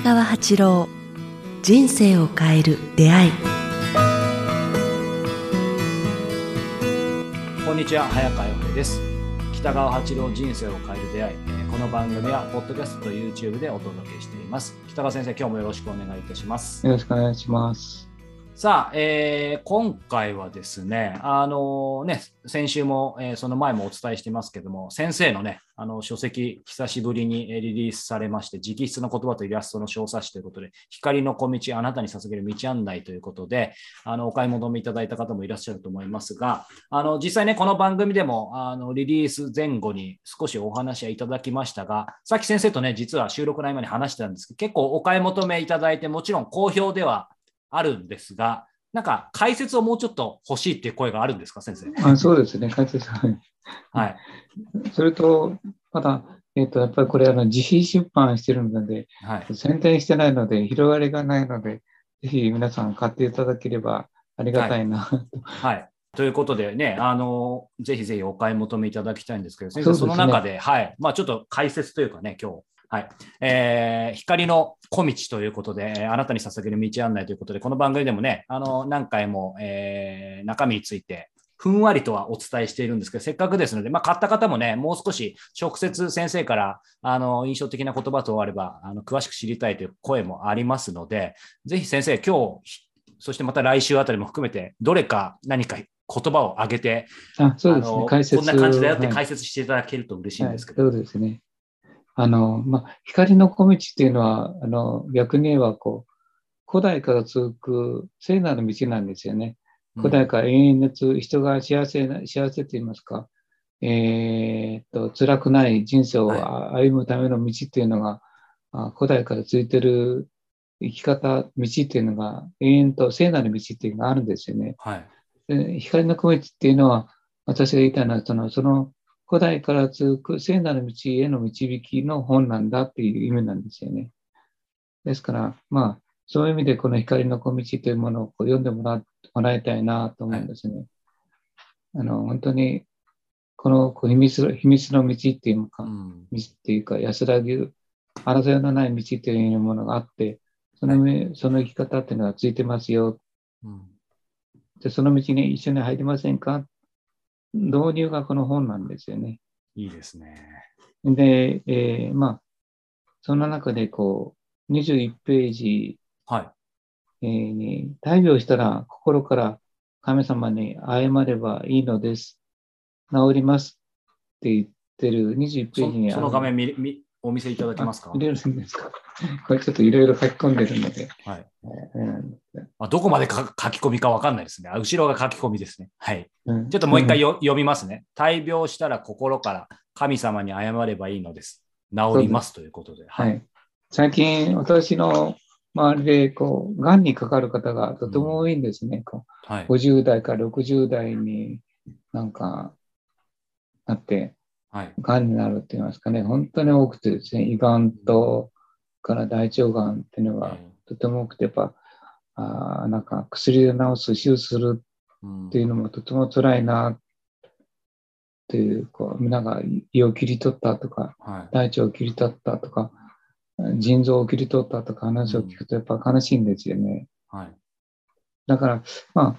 荒川八郎、人生を変える出会い。こんにちは、早川洋平です。北川八郎、人生を変える出会い。この番組はポッドキャストと YouTube でお届けしています。北川先生、今日もよろしくお願いいたします。よろしくお願いします。さあ、今回はですね、先週も、その前もお伝えしていますけども、先生のね、書籍、久しぶりにリリースされまして、直筆の言葉とイラストの小冊子ということで、光の小道、あなたに捧げる道案内ということで、お買い求めいただいた方もいらっしゃると思いますが、実際ね、この番組でもリリース前後に少しお話はいただきましたが、さっき先生とね、実は収録の合間に話してたんですけど、結構お買い求めいただいて、もちろん好評ではあるんですが、なんか解説をもうちょっと欲しいっていう声があるんですか、先生。そうですね、解説は、はい。それと、まだ、やっぱりこれ自費出版してるので、はい、宣伝してないので、広がりがないので、ぜひ皆さん買っていただければありがたいな、はい。はい。ということでね、ぜひぜひお買い求めいただきたいんですけど、先生、その中で、はい、ちょっと解説というかね、今日。はい、光の小道ということで、あなたに捧げる道案内ということで、この番組でもね、何回も、中身についてふんわりとはお伝えしているんですけど、せっかくですので、買った方もね、もう少し直接先生から印象的な言葉とあれば詳しく知りたいという声もありますので、ぜひ先生、今日そしてまた来週あたりも含めて、どれか何か言葉を挙げて、解説、こんな感じだよって解説していただけると嬉しいんですけど、そうですね。光の小道っていうのは、逆に言えば古代から続く聖なる道なんですよね。古代から永遠の人が幸せと言いますか、辛くない人生を歩むための道っていうのが、古代から続いてる生き方、道っていうのが、永遠と聖なる道っていうのがあるんですよね。はい、で、光の小道っていうのは、私が言いたいのは、その古代から続く聖なる道への導きの本なんだっていう意味なんですよね。ですから、そういう意味でこの光の小道というものを読んでもらいたいなと思うんですね。はい、本当に、この秘密の道っていうか、道っていうか、安らぎる、争いのない道というものがあって、その生き方っていうのがついてますよ。で、その道に一緒に入りませんか？導入がこの本なんですよね。いいですね。で、その中で21ページに、大病したら心から神様に謝ればいいのです。治りますって言ってる21ページにその画面お見せいただけますか？見れるんですか？これちょっといろいろ書き込んでるので。はい。どこまで書き込みか分かんないですね。後ろが書き込みですね。はい。ちょっともう一回読みますね。大病したら心から神様に謝ればいいのです。治りますということで。はい。最近、私の周りで、がんにかかる方がとても多いんですね。はい、50代から60代になって。がんになるって言いますかね、本当に多くてですね、胃がんとから大腸がんっていうのがとても多くて、やっぱ薬で治す、手術するっていうのもとても辛いなっていう、なんか胃を切り取ったとか、大腸を切り取ったとか、腎臓を切り取ったとか話を聞くとやっぱ悲しいんですよね。はい、だから、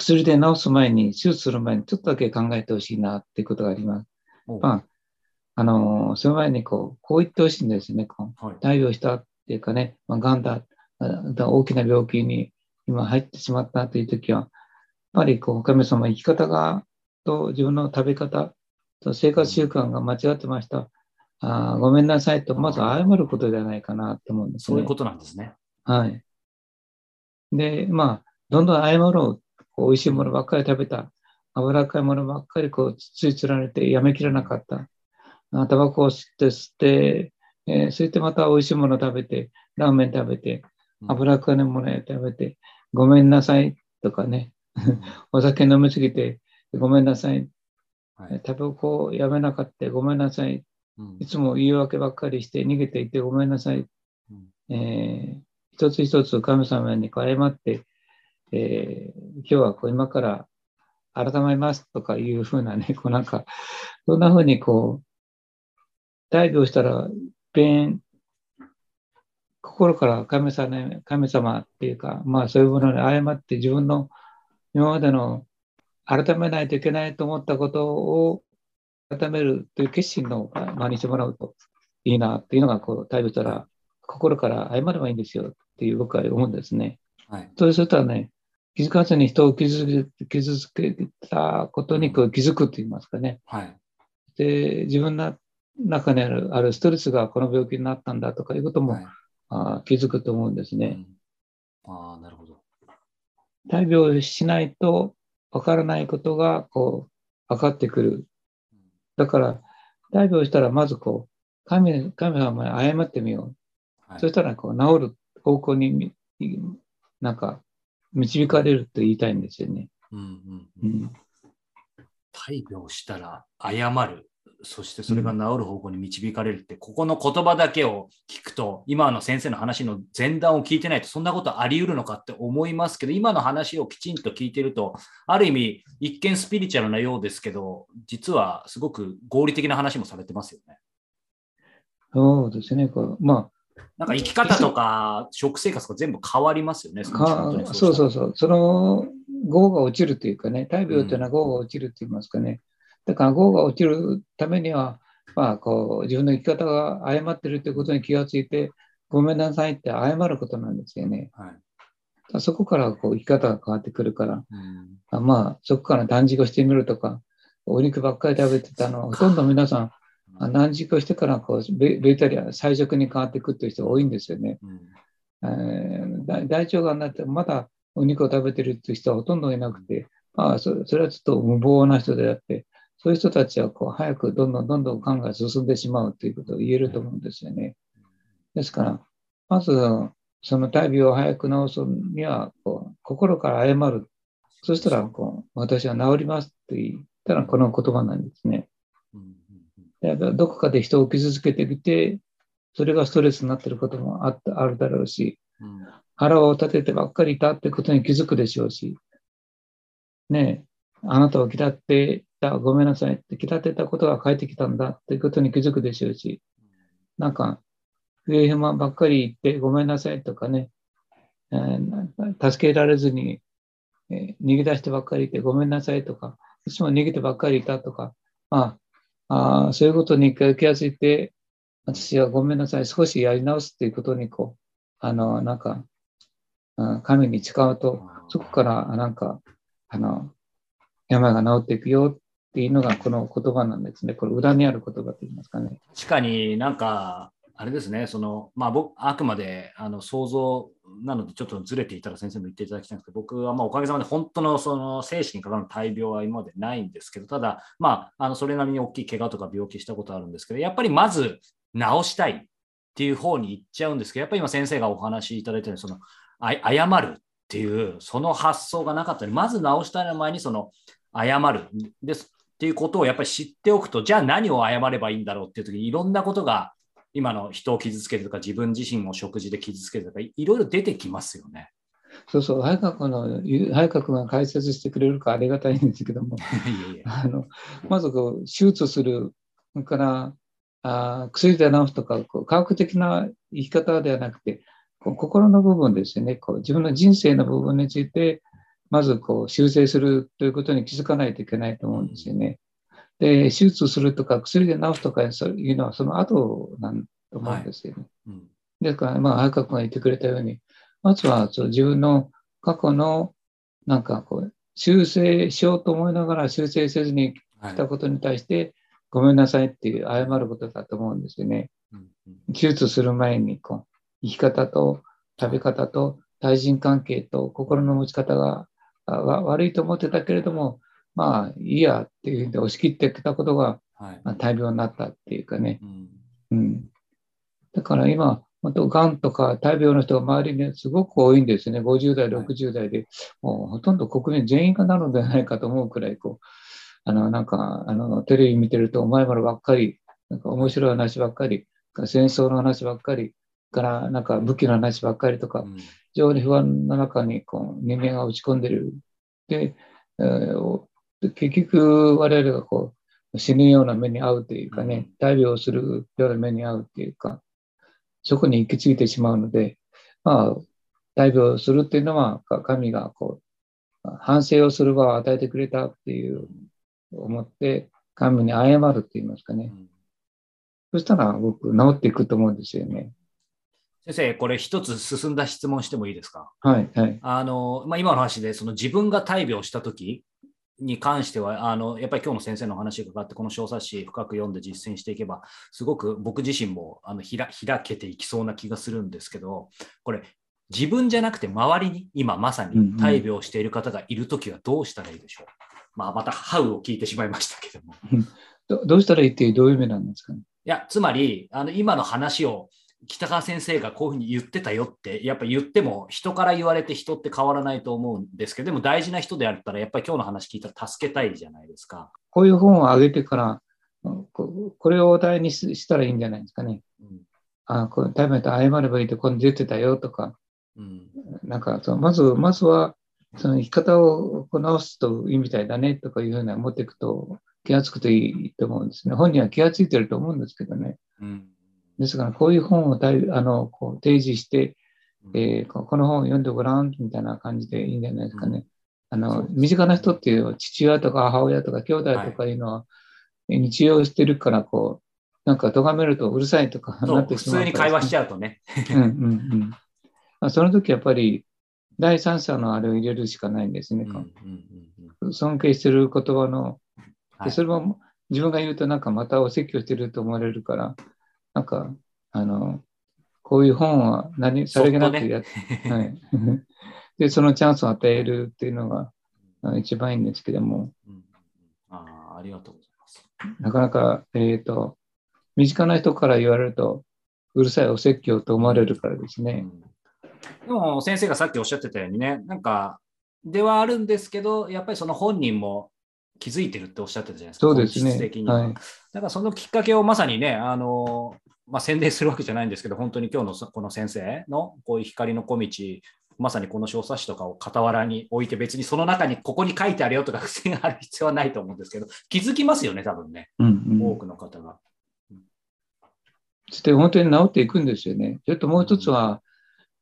薬で治す前に、手術する前にちょっとだけ考えてほしいなっていうことがあります。その前にこう言ってほしいんですね。大病したっていうかね、がんだ、大きな病気に今入ってしまったというときは、やっぱり神様、生き方と自分の食べ方と生活習慣が間違ってました。ごめんなさいと、まず謝ることじゃないかなと思うんですね。そういうことなんですね。はい。で、どんどん謝ろう。おいしいものばっかり食べた。脂っこいものばっかりついつられてやめきれなかった。タバコを吸って、そしてまたおいしいもの食べて、ラーメン食べて、脂っこいもの食べて、ごめんなさいとかね、お酒飲みすぎてごめんなさい、タバコをやめなかったごめんなさい、いつも言い訳ばっかりして逃げていってごめんなさい、一つ一つ神様に謝って、今日は今から改めますとかいうふうなね、そんなふうに大病したらぺん心から神様っていうか、まあそういうものに誤って自分の今までの改めないといけないと思ったことを改めるという決心の間にしてもらうといいなっていうのが、こう大仏から心から謝ればいいんですよっていう僕は思うんですね。はい、そうするとね、気づかずに人を傷つけたことにこう気づくと言いますかね。はい、で自分の中にあるストレスがこの病気になったんだとかいうことも、はい、気づくと思うんですね。うん、なるほど。大病しないと分からないことがこう分かってくる。だから大病したらまずこう神様に謝ってみよう。はい、そしたらこう治る方向になんか導かれると言いたいんですよね。大病したら謝る、そしてそれが治る方向に導かれるって、ここの言葉だけを聞くと、今の先生の話の前段を聞いてないとそんなことあり得るのかって思いますけど、今の話をきちんと聞いてると、ある意味一見スピリチュアルなようですけど、実はすごく合理的な話もされてますよね。そうですね。まあなんか生き方とか食生活が全部変わりますよね。そうそう。その業が落ちるというかね、大病というのは業が落ちると言いますかね。だから業が落ちるためには、まあ、こう自分の生き方が誤っているということに気がついて、ごめんなさいって謝ることなんですよね。はい、そこからこう生き方が変わってくるから、まあ、そこから断食をしてみるとか、お肉ばっかり食べてたのはほとんど皆さん、断食をしてからこうベジタリアン、菜食に変わっていくという人が多いんですよね。大腸がんになってまだお肉を食べてるという人はほとんどいなくて、まあ、それはちょっと無謀な人であって、そういう人たちはこう早くどんどん考えが進んでしまうということを言えると思うんですよね。ですから、まずその大病を早く治すにはこう心から謝る。そしたらこう私は治りますと言ったらこの言葉なんですね。どこかで人を傷つけてきて、それがストレスになっていることもあるだろうし、腹を立ててばっかりいたってことに気づくでしょうし、ねえ、あなたを嫌ってた、ごめんなさいって嫌ってたことが返ってきたんだっていうことに気づくでしょうし、なんか、不平不満ばっかり言ってごめんなさいとかね、助けられずに、逃げ出してばっかりいてごめんなさいとか、いつも逃げてばっかりいたとか、まあそういうことに一回気がついて、私はごめんなさい、少しやり直すっていうことに、こう、なんか、神に誓うと、そこから、なんか、病が治っていくよっていうのが、この言葉なんですね。これ、裏にある言葉って言いますかね。確かになんか、あれですね、まあ、あくまで想像なので、ちょっとずれていたら先生も言っていただきたいんですけど、僕はまあおかげさまで本当の精神からの大病は今までないんですけど、ただ、まあ、それなりに大きい怪我とか病気したことあるんですけど、やっぱりまず治したいっていう方に行っちゃうんですけど、やっぱり今先生がお話しいただいたように、謝るっていう、その発想がなかったので、まず治したいの前に謝るですっていうことをやっぱり知っておくと、じゃあ何を謝ればいいんだろうっていう時に、いろんなことが、今の人を傷つけるとか自分自身を食事で傷つけるとかいろいろ出てきますよね。そうそう、早川君が解説してくれるからありがたいんですけどもまずこう手術するから薬で治すとかこう科学的な生き方ではなくてこう心の部分ですよね。こう自分の人生の部分についてまずこう修正するということに気づかないといけないと思うんですよね。で手術するとか薬で治すとかいうのはその後なんと思うんですよね。ですから、まあ、早川君が言ってくれたように、まずは自分の過去のなんかこう修正しようと思いながら修正せずに来たことに対して、ごめんなさいっていう謝ることだと思うんですよね。手術する前にこう生き方と食べ方と対人関係と心の持ち方が悪いと思ってたけれども、まあいいやっていうふうに押し切ってきたことが、大病になったっていうかね。だから今、本当、がんとか大病の人が周りにすごく多いんですね、50代、60代で、もうほとんど国民全員がなるんじゃないかと思うくらいこう、なんかテレビ見てると、お前らばっかり、なんか面白い話ばっかり、戦争の話ばっかり、からなんか武器の話ばっかりとか、非常に不安の中にこう人間が落ち込んでる。で結局、我々がこう死ぬような目に遭うというかね、大病をするような目に遭うというか、そこに行き着いてしまうので、まあ、大病をするというのは、神がこう反省をする場を与えてくれたという思って、神に謝ると言いますかね。そしたら僕、治っていくと思うんですよね。先生、これ一つ進んだ質問してもいいですか？はい、はい。まあ、今の話で、その自分が大病したときに関しては、やっぱり今日の先生の話がかかって、この小冊子深く読んで実践していけば、すごく僕自身も開けていきそうな気がするんですけど、これ、自分じゃなくて周りに、今まさに大病している方がいるときはどうしたらいいでしょう？まあ、また、ハウを聞いてしまいましたけども。どうしたらいいってどういう意味なんですかね？いや、つまり、今の話を、北川先生がこういうふうに言ってたよってやっぱ言っても人から言われて人って変わらないと思うんですけど、でも大事な人であったらやっぱり今日の話聞いたら助けたいじゃないですか。こういう本を上げてからこれをお題にしたらいいんじゃないですかね。うん、これ対面と謝ればいいとここに出てたよとか、うん、なんかそのまずはその生き方を直すといいみたいだねとかいうふうに思っていくと気がつくといいと思うんですね。本人は気がついてると思うんですけどね。うん、ですから、こういう本をこう提示して、この本を読んでごらんみたいな感じでいいんじゃないですかね。身近な人っていう父親とか母親とか兄弟とかいうのは日常してるから、こう、なんか咎めるとうるさいとかなってしまう。普通に会話しちゃうとね。その時やっぱり第三者のあれを入れるしかないんですね。尊敬してる言葉の、それも自分が言うとなんかまたお説教してると思われるから、なんかこういう本は何さりげなくやって、ね、はい、でそのチャンスを与えるっていうのが一番いいんですけども、うん、ありがとうございます。なかなか、身近な人から言われるとうるさいお説教と思われるからですね。うん、でも先生がさっきおっしゃってたようにね、なんかではあるんですけど、やっぱりその本人も気づいてるっておっしゃってたじゃないですか。そうですね。的には、はい、だからそのきっかけをまさにね、まあ、宣伝するわけじゃないんですけど、本当に今日のこの先生のこういう光の小道、まさにこの小冊子とかを傍らに置いて、別にその中にここに書いてあるよとか付箋がある必要はないと思うんですけど、気づきますよね、多分ね、うんうん、多くの方が。そして本当に治っていくんですよね。ちょっともう一つは、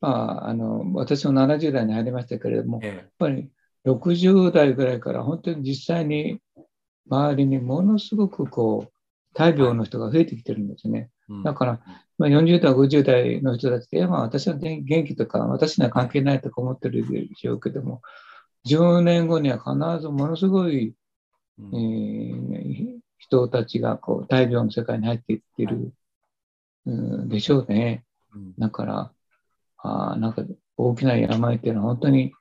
うん、まあ、私も70代に入りましたけれども、やっぱり60代ぐらいから本当に実際に周りにものすごくこう大病の人が増えてきてるんですね。だから、まあ、40代、50代の人たちで、まあ、私は元気とか、私には関係ないとか思ってるでしょうけども、10年後には必ずものすごい、人たちがこう大病の世界に入っていってる、でしょうね。だから、なんか大きな病っていうのは本当に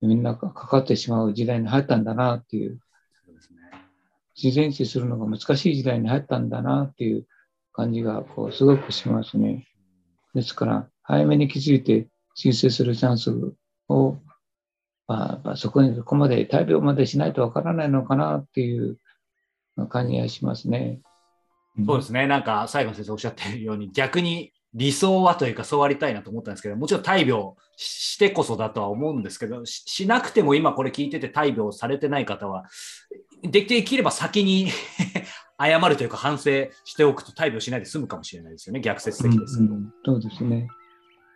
みんなかかってしまう時代に入ったんだなっていう、自然死するのが難しい時代に入ったんだなっていう感じがこうすごくしますね。ですから、早めに気づいて申請するチャンスを、まあ、そこまで大病までしないとわからないのかなっていう感じがしますね。そうですね。なんか、最後先生おっしゃってるように、逆に理想はというか、そうありたいなと思ったんですけど、もちろん大病してこそだとは思うんですけど、しなくても今これ聞いてて大病されてない方は、できれば先に謝るというか反省しておくと大病しないで済むかもしれないですよね。逆説的ですけど。そうですね。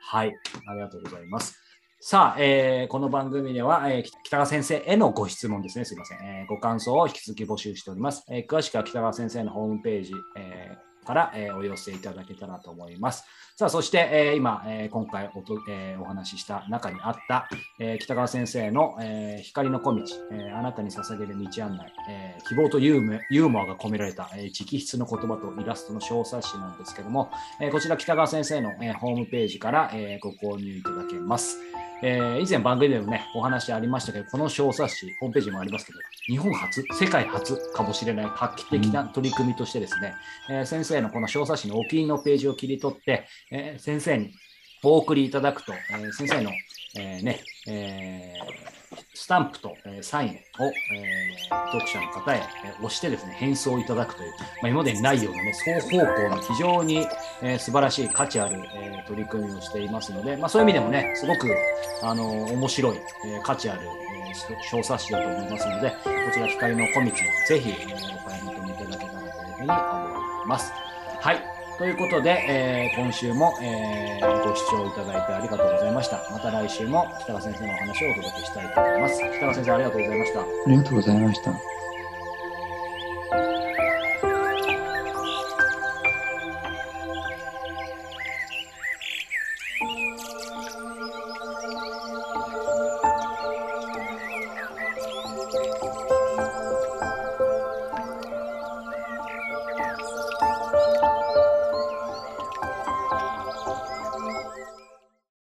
はい、ありがとうございます。さあ、この番組では、北川先生へのご質問ですね。すいません、ご感想を引き続き募集しております。詳しくは北川先生のホームページ、から、お寄せいただけたらと思います。さあ、そして、今、今回お話しした中にあった、北川先生の、光の小道、あなたに捧げる道案内、希望とユーモアが込められた、直筆の言葉とイラストの小冊子なんですけども、こちら北川先生の、ホームページから、ご購入いただけます。以前番組でもね、お話ありましたけど、この小冊子、ホームページもありますけど、日本初、世界初かもしれない画期的な取り組みとしてですね、先生のこの小冊子のお気に入りのページを切り取って、先生にお送りいただくと、先生の、スタンプと、サインを、読者の方へ、押してですね、返送いただくという、まあ、今までにないようなね、双方向の非常に、素晴らしい価値ある、取り組みをしていますので、まあ、そういう意味でもね、すごく面白い、価値ある、小冊子だと思いますので、こちら光の小道、ぜひ、お買い求めいただふうに思います。はい。ということで、今週も、ご視聴いただいてありがとうございました。また来週も北川先生のお話をお届けしたいと思います。北川先生、ありがとうございました。ありがとうございました。